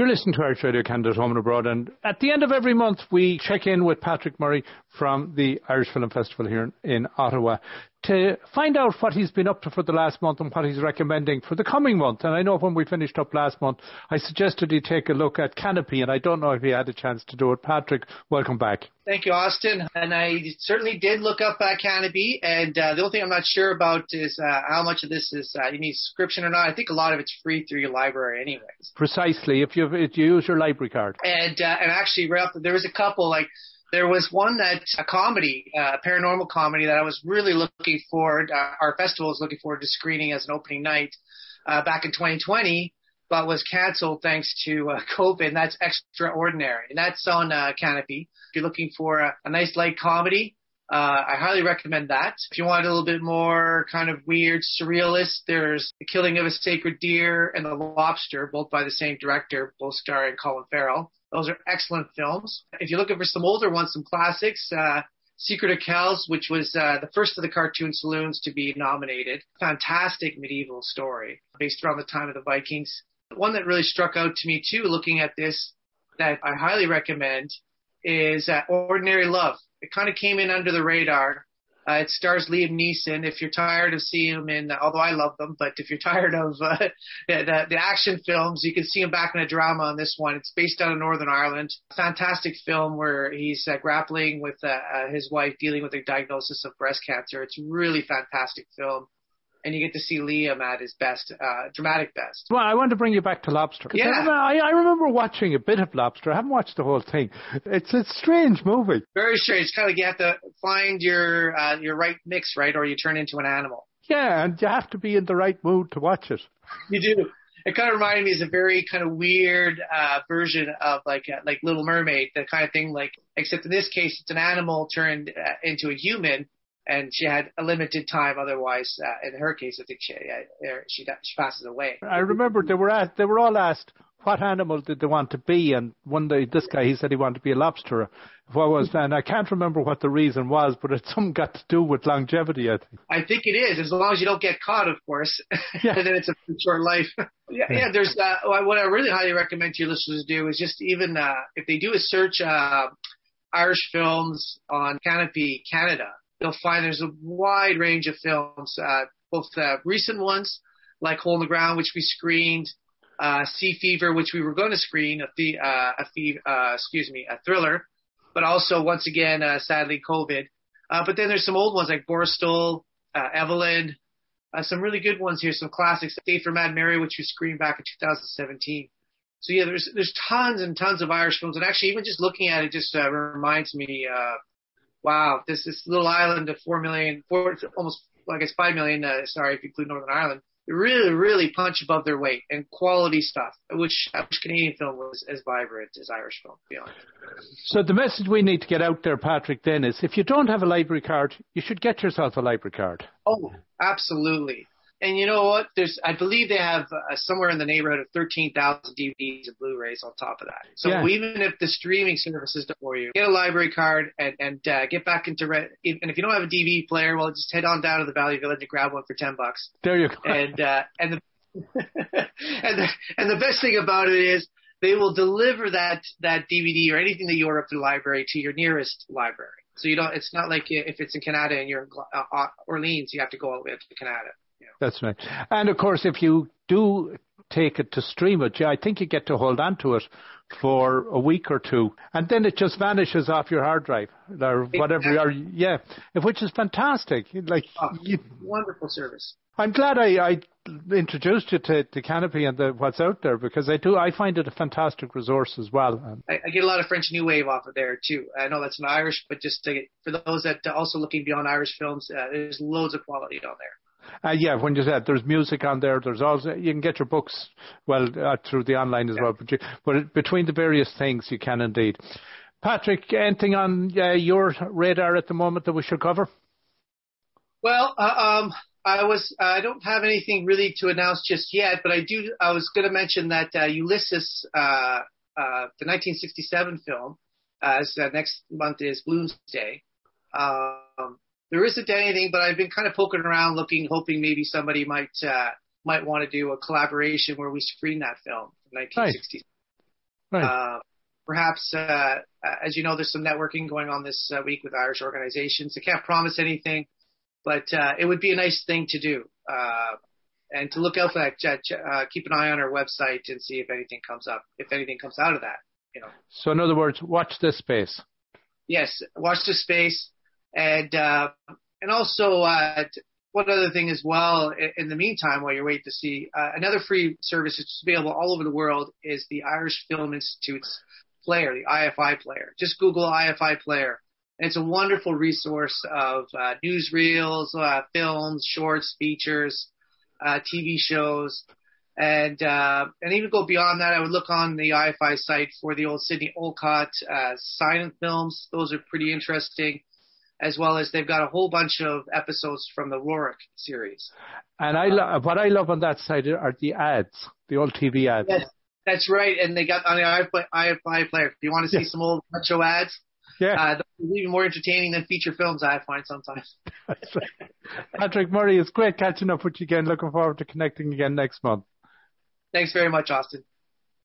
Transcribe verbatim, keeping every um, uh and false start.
You're listening to Irish Radio Canada at Home and Abroad, and at the end of every month we check in with Patrick Murray from the Irish Film Festival here in Ottawa to find out what he's been up to for the last month and what he's recommending for the coming month. And I know when we finished up last month, I suggested he take a look at Kanopy, and I don't know if he had a chance to do it. Patrick, welcome back. Thank you, Austin. And I certainly did look up uh, Kanopy, and uh, the only thing I'm not sure about is uh, how much of this is uh, any subscription or not. I think a lot of it's free through your library anyways. Precisely, if, you've, if you use your library card. And, uh, and actually, right after, there was a couple, like, there was one that a comedy, a uh, paranormal comedy that I was really looking forward, uh, our festival was looking forward to screening as an opening night uh, back in twenty twenty, but was canceled thanks to uh, COVID, and that's Extraordinary. And that's on uh, Kanopy. If you're looking for a, a nice light comedy, uh, I highly recommend that. If you want a little bit more kind of weird, surrealist, there's The Killing of a Sacred Deer and The Lobster, both by the same director, both starring Colin Farrell. Those are excellent films. If you're looking for some older ones, some classics, uh, Secret of Kells, which was uh, the first of the cartoon saloons to be nominated. Fantastic medieval story based around the time of the Vikings. One that really struck out to me, too, looking at this, that I highly recommend, is uh, Ordinary Love. It kind of came in under the radar. Uh, it stars Liam Neeson. If you're tired of seeing him in, although I love them, but if you're tired of uh, the, the action films, you can see him back in a drama on this one. It's based out of Northern Ireland. Fantastic film where he's uh, grappling with uh, uh, his wife, dealing with a diagnosis of breast cancer. It's a really fantastic film. And you get to see Liam at his best, uh, dramatic best. Well, I want to bring you back to Lobster. Yeah. I remember, I, I remember watching a bit of Lobster. I haven't watched the whole thing. It's a strange movie. Very strange. It's kind of, you have to find your uh, your right mix, right? Or you turn into an animal. Yeah, and you have to be in the right mood to watch it. You do. It kind of reminded me, is a very kind of weird uh, version of like uh, like Little Mermaid, that kind of thing. Like, except in this case, it's an animal turned uh, into a human. And she had a limited time. Otherwise, uh, in her case, I think she uh, she, she passes away. I remember they were asked, they were all asked what animal did they want to be, and one day this guy, he said he wanted to be a lobster. What was that? And I can't remember what the reason was, but it's something got to do with longevity, I think. I think it is, as long as you don't get caught, of course. Yeah. And then it's a short life. yeah, yeah. There's uh, what I really highly recommend to your listeners to do is just even uh, if they do a search uh, Irish films on Kanopy Canada. You'll find there's a wide range of films, uh, both uh, recent ones like Hole in the Ground, which we screened, uh, Sea Fever, which we were going to screen, a, the, uh, a fee, uh, excuse me, a thriller, but also once again, uh, sadly, COVID. Uh, but then there's some old ones like Borstal, uh, Evelyn, uh, some really good ones here, some classics. Day for Mad Mary, which we screened back in two thousand seventeen. So yeah, there's there's tons and tons of Irish films, and actually even just looking at it just uh, reminds me. Uh, Wow, this this little island of four million, four, almost, well, I guess five million, uh, sorry, if you include Northern Ireland, they really, really punch above their weight and quality stuff, which, which Canadian film was as vibrant as Irish film, to be honest. So the message we need to get out there, Patrick, then is if you don't have a library card, you should get yourself a library card. Oh, absolutely. And you know what? There's, I believe they have uh, somewhere in the neighborhood of thirteen thousand D V Ds and Blu-rays on top of that. So yeah. Even if the streaming services don't for you, get a library card and and uh, get back into rent. And if you don't have a D V D player, well, just head on down to the Valley Village and grab one for ten bucks. There you go. And uh, and the and the, and the best thing about it is they will deliver that that D V D or anything that you order from the library to your nearest library. So you don't. It's not like if it's in Canada and you're in uh, Orleans, you have to go all the way up to Canada. That's right. And, of course, if you do take it to stream it, I think you get to hold on to it for a week or two, and then it just vanishes off your hard drive or whatever. Or, yeah, which is fantastic. Like, oh, you, wonderful service. I'm glad I, I introduced you to, to Kanopy and the, what's out there, because I do I find it a fantastic resource as well. I, I get a lot of French New Wave off of there too. I know that's not Irish, but just to, for those that are also looking beyond Irish films, uh, there's loads of quality on there. Uh, yeah, when you said there's music on there, there's also you can get your books well uh, through the online as yeah. well. But, you, but it, between the various things, you can indeed. Patrick, anything on uh, your radar at the moment that we should cover? Well, uh, um, I was uh, I don't have anything really to announce just yet, but I do. I was going to mention that uh, Ulysses, uh, uh, the nineteen sixty-seven film, as uh, next month is Bloomsday. Um, There isn't anything, but I've been kind of poking around, looking, hoping maybe somebody might uh, might want to do a collaboration where we screen that film in nineteen sixty. Right. Right. Uh, perhaps, uh, as you know, there's some networking going on this uh, week with Irish organizations. I can't promise anything, but uh, it would be a nice thing to do. Uh, and to look out for that, uh, keep an eye on our website and see if anything comes up, if anything comes out of that. You know. So in other words, watch this space. Yes, watch this space. And uh, and also, uh, one other thing as well, in the meantime, while you're waiting to see, uh, another free service that's available all over the world is the Irish Film Institute's player, the I F I player. Just Google I F I player. And it's a wonderful resource of uh, newsreels, uh, films, shorts, features, uh, T V shows. And uh, and even go beyond that, I would look on the I F I site for the old Sydney Olcott uh, silent films. Those are pretty interesting, as well as they've got a whole bunch of episodes from the Warwick series. And I lo- um, what I love on that site are the ads, the old T V ads. Yes, that's right. And they got on the I F I player. If you want to see yes. some old retro ads, yeah. uh, they're even more entertaining than feature films, I find sometimes. That's right. Patrick Murray, it's great catching up with you again. Looking forward to connecting again next month. Thanks very much, Austin.